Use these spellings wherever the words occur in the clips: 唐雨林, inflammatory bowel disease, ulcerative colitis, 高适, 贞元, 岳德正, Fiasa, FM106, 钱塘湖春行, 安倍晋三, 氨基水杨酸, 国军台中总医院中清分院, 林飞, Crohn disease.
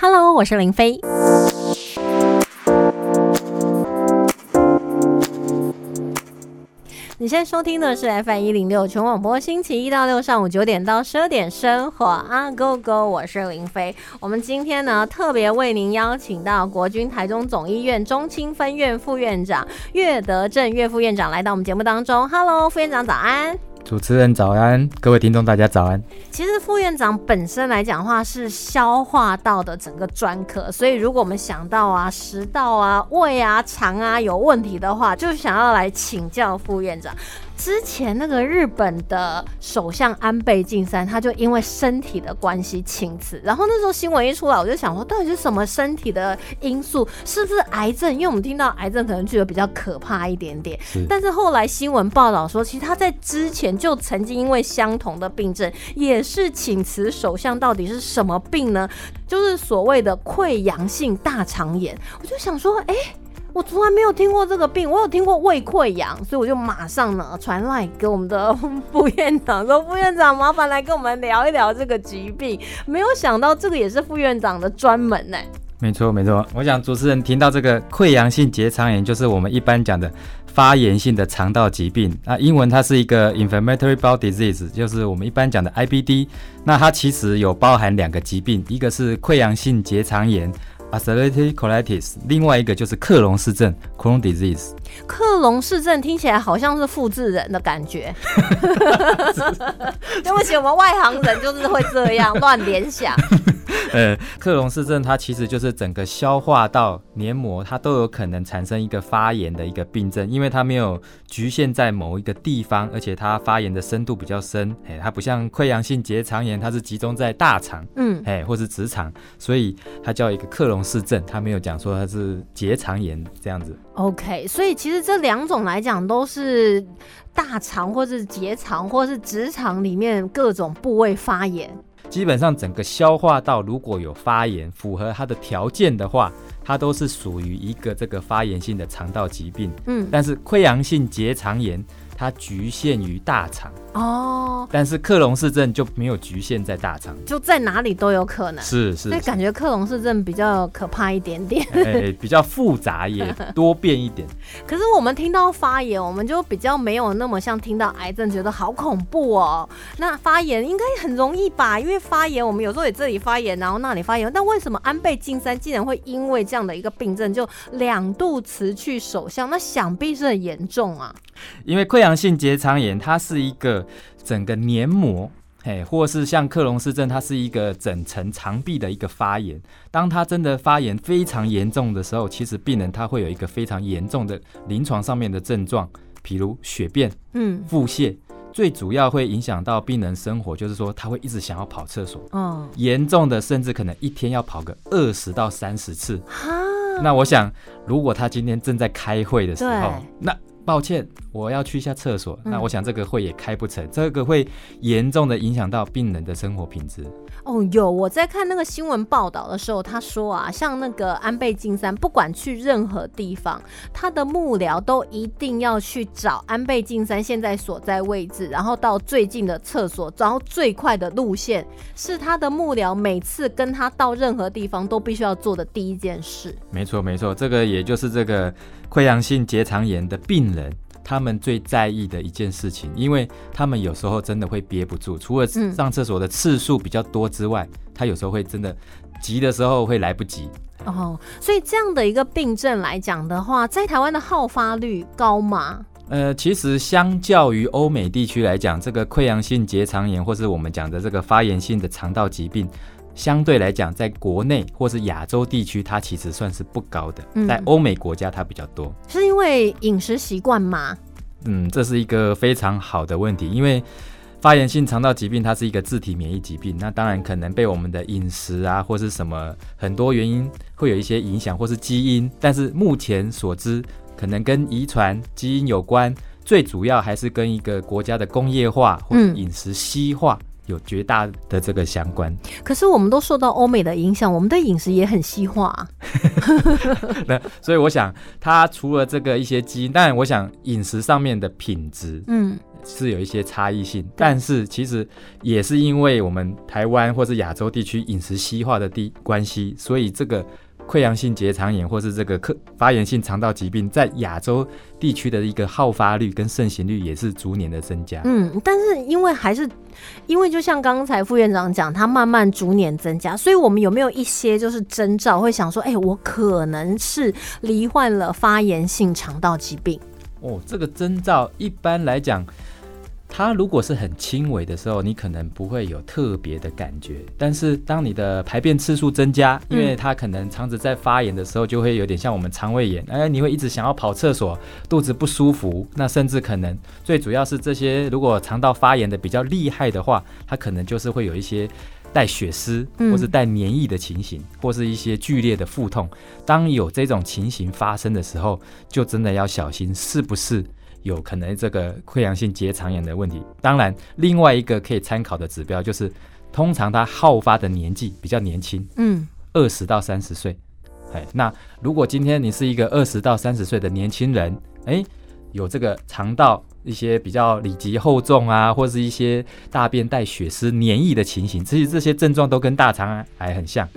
Hello， 我是林飞。你现在收听的是 FM106 全广播，星期一到六上午9点到12点，生活啊 Go Go， 我是林飞。我们今天呢特别为您邀请到国军台中总医院中清分院副院长岳德正岳副院长来到我们节目当中。Hello， 副院长早安。主持人早安，各位听众大家早安。其实副院长本身来讲的话是消化道的整个专科，所以如果我们想到啊食道啊胃啊肠啊有问题的话，就想要来请教副院长。之前那个日本的首相安倍晋三，他就因为身体的关系请辞，然后那时候新闻一出来，我就想说到底是什么身体的因素，是不是癌症？因为我们听到癌症可能觉得比较可怕一点点，但是后来新闻报道说，其实他在之前就曾经因为相同的病症也是请辞首相。到底是什么病呢？就是所谓的溃疡性大肠炎。我就想说我从来没有听过这个病，我有听过胃溃疡，所以我就马上呢传 LINE 给我们的副院长说，副院长麻烦来跟我们聊一聊这个疾病。没有想到这个也是副院长的专门没错没错，我想主持人听到这个溃疡性结肠炎，就是我们一般讲的发炎性的肠道疾病。那英文它是一个 inflammatory bowel disease， 就是我们一般讲的 IBD。 那它其实有包含两个疾病，一个是溃疡性结肠炎ulcerative colitis， 另外一个就是克隆氏症 Crohn disease。 克隆氏症听起来好像是复制人的感觉对不起，我们外行人就是会这样乱联想克隆氏症它其实就是整个消化道黏膜它都有可能产生一个发炎的一个病症，因为它没有局限在某一个地方，而且它发炎的深度比较深，它不像溃疡性结肠炎它是集中在大肠或是直肠，所以它叫一个克隆氏症，它没有讲说它是结肠炎这样子。 OK， 所以其实这两种来讲都是大肠或是结肠或是直肠里面各种部位发炎，基本上整个消化道如果有发炎符合它的条件的话，它都是属于一个这个发炎性的肠道疾病。但是溃疡性结肠炎它局限于大肠但是克隆氏症就没有局限在大肠，就在哪里都有可能。是所以感觉克隆氏症比较可怕一点点比较复杂也多变一点可是我们听到发炎，我们就比较没有那么像听到癌症觉得好恐怖哦。那发炎应该很容易吧，因为发炎我们有时候也这里发炎然后那里发炎，但为什么安倍晋三竟然会因为这样的一个病症就2度辞去首相？那想必是很严重啊。因为溃疡性结肠炎它是一个整个黏膜或是像克隆氏症它是一个整层肠壁的一个发炎，当它真的发炎非常严重的时候，其实病人他会有一个非常严重的临床上面的症状，比如血便腹泻，最主要会影响到病人生活，就是说他会一直想要跑厕所严重的甚至可能一天要跑个20到30次。那我想如果他今天正在开会的时候，那抱歉我要去一下厕所，那我想这个会也开不成这个会严重的影响到病人的生活品质。有我在看那个新闻报道的时候，他说像那个安倍晋三不管去任何地方，他的幕僚都一定要去找安倍晋三现在所在位置，然后到最近的厕所，然后最快的路线是他的幕僚每次跟他到任何地方都必须要做的第一件事。没错没错，这个也就是这个溃疡性结肠炎的病人他们最在意的一件事情，因为他们有时候真的会憋不住，除了上厕所的次数比较多之外，他有时候会真的急的时候会来不及所以这样的一个病症来讲的话，在台湾的好发率高吗？其实相较于欧美地区来讲，这个溃疡性结肠炎或是我们讲的这个发炎性的肠道疾病，相对来讲在国内或是亚洲地区它其实算是不高的，在欧美国家它比较多。是因为饮食习惯吗？这是一个非常好的问题，因为发炎性肠道疾病它是一个自体免疫疾病，那当然可能被我们的饮食或是什么很多原因会有一些影响，或是基因，但是目前所知可能跟遗传基因有关，最主要还是跟一个国家的工业化或是饮食西化有绝大的这个相关。可是我们都受到欧美的影响，我们的饮食也很西化所以我想它除了这个一些基因，当然我想饮食上面的品质是有一些差异性，但是其实也是因为我们台湾或是亚洲地区饮食西化的关系，所以这个溃疡性结肠炎或是这个发炎性肠道疾病在亚洲地区的一个好发率跟盛行率也是逐年的增加。嗯，但是因为就像刚才副院长讲，它慢慢逐年增加，所以我们有没有一些就是征兆会想说，哎，我可能是罹患了发炎性肠道疾病？哦，这个征兆一般来讲，它如果是很轻微的时候，你可能不会有特别的感觉，但是当你的排便次数增加，因为它可能肠子在发炎的时候就会有点像我们肠胃炎，你会一直想要跑厕所，肚子不舒服，那甚至可能最主要是这些如果肠道发炎的比较厉害的话，它可能就是会有一些带血丝或是带黏液的情形，或是一些剧烈的腹痛。当有这种情形发生的时候，就真的要小心是不是有可能这个溃疡性结肠炎的问题。当然另外一个可以参考的指标就是，通常它好发的年纪比较年轻，20到30岁。那如果今天你是一个20到30岁的年轻人，有这个肠道一些比较里脊厚重啊，或是一些大便带血丝黏液的情形，其实这些症状都跟大肠癌很像。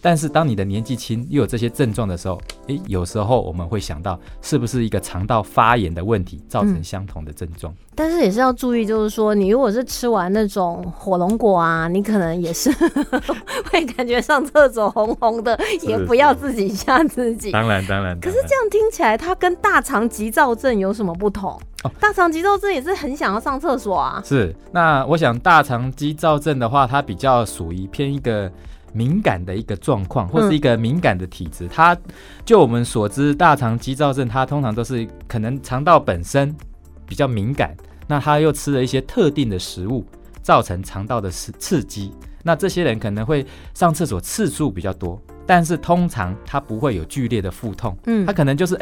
但是当你的年纪轻又有这些症状的时候，有时候我们会想到是不是一个肠道发炎的问题造成相同的症状。但是也是要注意，就是说你如果是吃完那种火龙果啊，你可能也是会感觉上厕所红红的，也不要自己吓自己。当然。可是这样听起来，它跟大肠急躁症有什么不同？大肠急躁症也是很想要上厕所啊。是，那我想大肠急躁症的话，它比较属于偏一个敏感的一个状况，或是一个敏感的体质。它就我们所知，大肠急躁症它通常都是可能肠道本身比较敏感，那它又吃了一些特定的食物，造成肠道的刺激。那这些人可能会上厕所次数比较多，但是通常它不会有剧烈的腹痛。它可能就是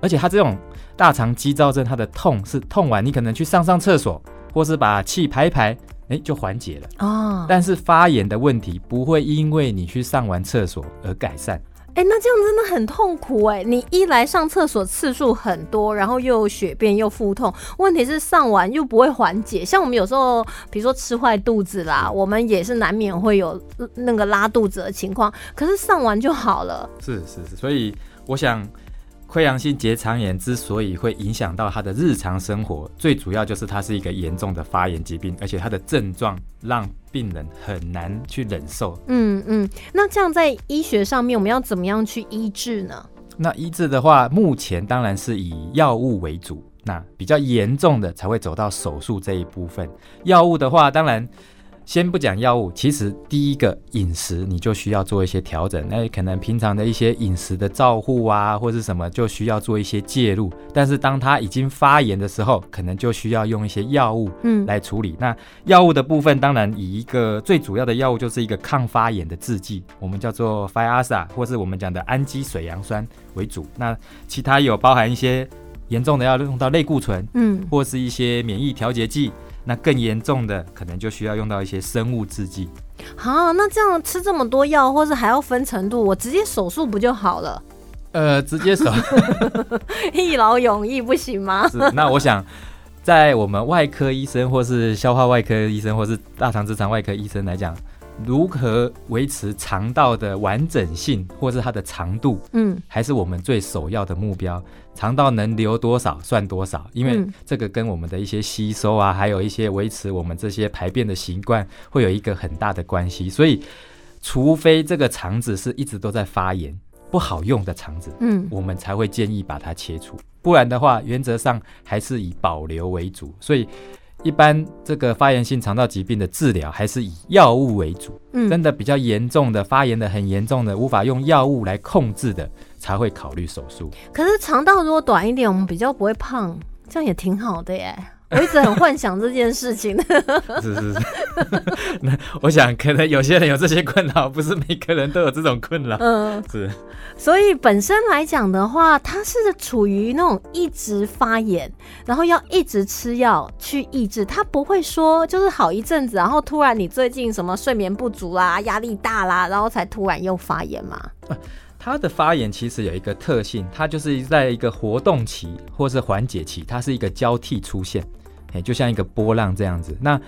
而且它这种大肠激躁症，它的痛是痛完你可能去上厕所，或是把气排一排，就缓解了。但是发炎的问题不会因为你去上完厕所而改善。那这样真的很痛苦。你一来上厕所次数很多，然后又有血便又腹痛，问题是上完又不会缓解。像我们有时候比如说吃坏肚子啦，我们也是难免会有那个拉肚子的情况，可是上完就好了。是，所以我想溃疡性结肠炎之所以会影响到他的日常生活，最主要就是它是一个严重的发炎疾病，而且它的症状让病人很难去忍受。那这样在医学上面我们要怎么样去医治呢？那医治的话，目前当然是以药物为主，那比较严重的才会走到手术这一部分。药物的话，当然先不讲药物，其实第一个饮食你就需要做一些调整，可能平常的一些饮食的照护啊，或是什么就需要做一些介入。但是当它已经发炎的时候，可能就需要用一些药物来处理。那药物的部分，当然以一个最主要的药物就是一个抗发炎的制剂，我们叫做 Fiasa 或是我们讲的氨基水杨酸为主。那其他有包含一些严重的要用到类固醇，或是一些免疫调节剂。那更严重的可能就需要用到一些生物制剂。那这样吃这么多药，或是还要分程度，我直接手术不就好了？直接手一劳永逸不行吗？是，那我想在我们外科医生或是消化外科医生或是大肠直肠外科医生来讲，如何维持肠道的完整性或是它的长度，还是我们最首要的目标。肠道能留多少算多少，因为这个跟我们的一些吸收啊，还有一些维持我们这些排便的习惯会有一个很大的关系。所以除非这个肠子是一直都在发炎不好用的肠子，我们才会建议把它切除，不然的话原则上还是以保留为主。所以一般这个发炎性肠道疾病的治疗还是以药物为主，真的比较严重的发炎的很严重的无法用药物来控制的才会考虑手术。可是肠道如果短一点，我们比较不会胖，这样也挺好的耶。我一直很幻想这件事情。是那我想可能有些人有这些困扰，不是每个人都有这种困扰。是，所以本身来讲的话，它是处于那种一直发炎，然后要一直吃药去抑制。它不会说就是好一阵子，然后突然你最近什么睡眠不足啦、压力大啦，然后才突然又发炎嘛。它的发炎其实有一个特性，它就是在一个活动期或是缓解期，它是一个交替出现。就像一个波浪这样子。那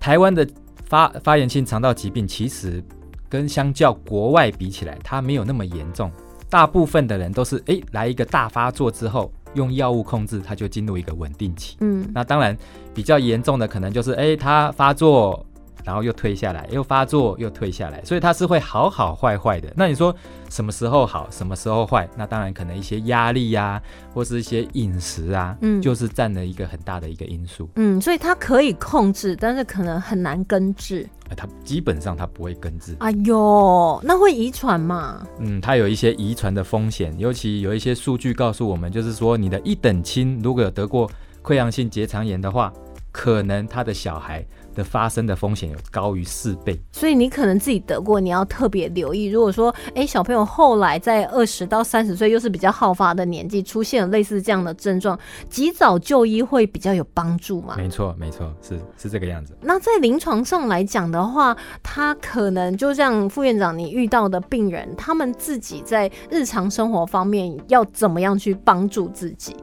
台湾的 发炎性肠道疾病其实跟相较国外比起来，它没有那么严重，大部分的人都是来一个大发作之后用药物控制，它就进入一个稳定期。那当然比较严重的可能就是它发作然后又退下来，又发作又退下来，所以它是会好好坏坏的。那你说什么时候好什么时候坏，那当然可能一些压力啊或是一些饮食啊就是占了一个很大的一个因素。所以它可以控制，但是可能很难根治。它基本上它不会根治。哎呦，那会遗传嘛？它有一些遗传的风险，尤其有一些数据告诉我们，就是说你的一等亲如果有得过溃疡性结肠炎的话，可能他的小孩的发生的风险有高于4倍，所以你可能自己得过，你要特别留意。如果说小朋友后来在20到30岁又是比较好发的年纪出现了类似这样的症状，及早就医会比较有帮助嘛？没错没错，是这个样子。那在临床上来讲的话，他可能就像副院长你遇到的病人，他们自己在日常生活方面要怎么样去帮助自己？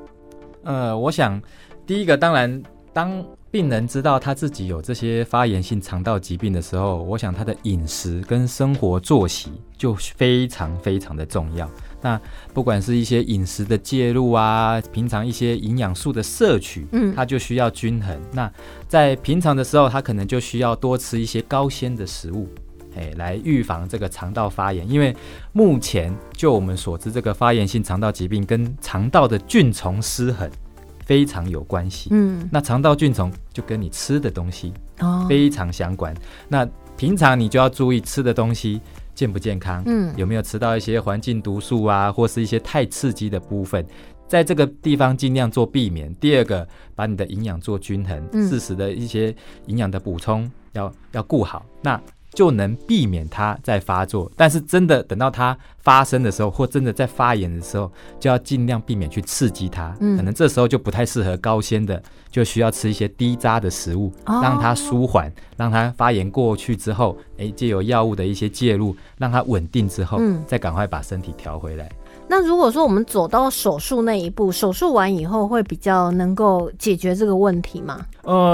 我想第一个当然当病人知道他自己有这些发炎性肠道疾病的时候，我想他的饮食跟生活作息就非常非常的重要。那不管是一些饮食的介入啊，平常一些营养素的摄取，他就需要均衡。那在平常的时候，他可能就需要多吃一些高纤的食物，来预防这个肠道发炎。因为目前就我们所知，这个发炎性肠道疾病跟肠道的菌虫失衡非常有关系。那肠道菌虫就跟你吃的东西非常相关。那平常你就要注意吃的东西健不健康，有没有吃到一些环境毒素啊，或是一些太刺激的部分，在这个地方尽量做避免。第二个，把你的营养做均衡，适时的一些营养的补充要顾好，那就能避免它再发作。但是真的等到它发生的时候，或真的在发炎的时候，就要尽量避免去刺激它。可能这时候就不太适合高纤的，就需要吃一些低渣的食物，让它舒缓，让它发炎过去之后，藉由药物的一些介入，让它稳定之后，再赶快把身体调回来。那如果说我们走到手术那一步，手术完以后会比较能够解决这个问题吗？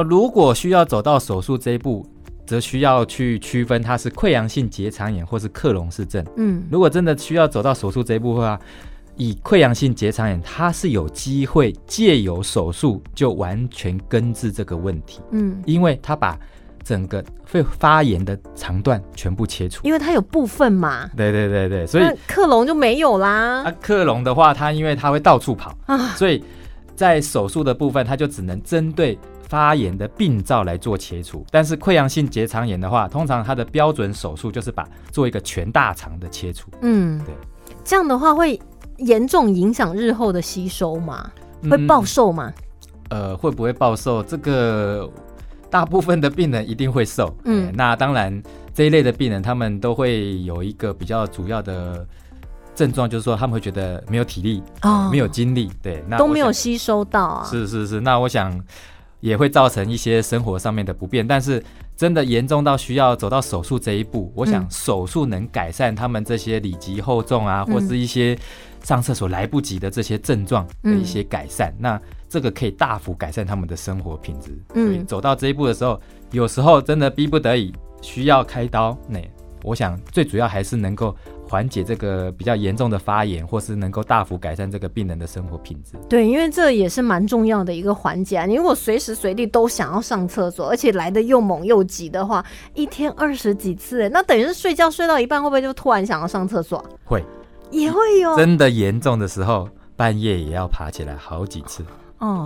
如果需要走到手术这一步，则需要去区分它是溃疡性结肠炎或是克隆氏症。如果真的需要走到手术这一步的话，以溃疡性结肠炎它是有机会借由手术就完全根治这个问题。因为它把整个会发炎的肠段全部切除，因为它有部分嘛。对对对对，所以克隆就没有啦。克隆的话，它因为它会到处跑，所以在手术的部分它就只能针对发炎的病灶来做切除。但是溃疡性结肠炎的话，通常它的标准手术就是做一个全大肠的切除。对，这样的话会严重影响日后的吸收吗？会暴瘦吗？会不会暴瘦？这个大部分的病人一定会瘦。那当然这一类的病人他们都会有一个比较主要的症状，就是说他们会觉得没有体力，没有精力，对，那都没有吸收到啊。是是是，那我想也会造成一些生活上面的不便。但是真的严重到需要走到手术这一步，我想手术能改善他们这些里脊厚重啊，或是一些上厕所来不及的这些症状的一些改善，那这个可以大幅改善他们的生活品质。所以走到这一步的时候，有时候真的逼不得已需要开刀，我想最主要还是能够缓解这个比较严重的发炎，或是能够大幅改善这个病人的生活品质。对，因为这也是蛮重要的一个环节啊。你如果随时随地都想要上厕所，而且来得又猛又急的话，一天20几次，那等于是睡觉睡到一半，会不会就突然想要上厕所？会，也会有。真的严重的时候，半夜也要爬起来好几次。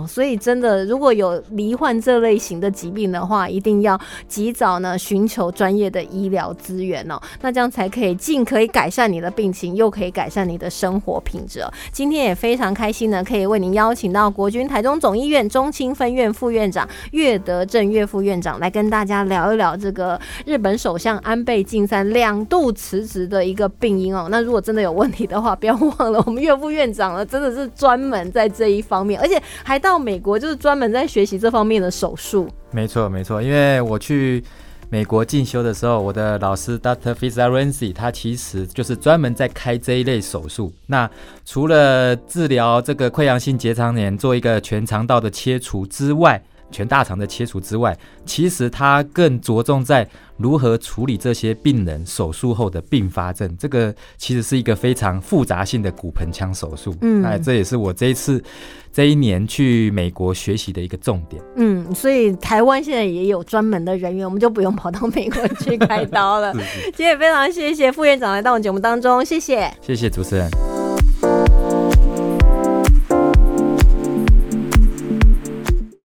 所以真的如果有罹患这类型的疾病的话，一定要及早呢寻求专业的医疗资源哦。那这样才可以尽可以改善你的病情，又可以改善你的生活品质。今天也非常开心呢，可以为您邀请到国军台中总医院中清分院副院长岳德正岳副院长来跟大家聊一聊这个日本首相安倍晋三2度辞职的一个病因哦。那如果真的有问题的话，不要忘了我们岳副院长呢真的是专门在这一方面，而且还到美国就是专门在学习这方面的手术。没错没错，因为我去美国进修的时候，我的老师 Dr. Fitzgerald 他其实就是专门在开这一类手术。那除了治疗这个溃疡性结肠炎做一个全肠道的切除之外，全大肠的切除之外，其实它更着重在如何处理这些病人手术后的并发症。这个其实是一个非常复杂性的骨盆腔手术，这也是我这一年去美国学习的一个重点。所以台湾现在也有专门的人员，我们就不用跑到美国去开刀了。今天也非常谢谢副院长来到我们节目当中，谢谢主持人。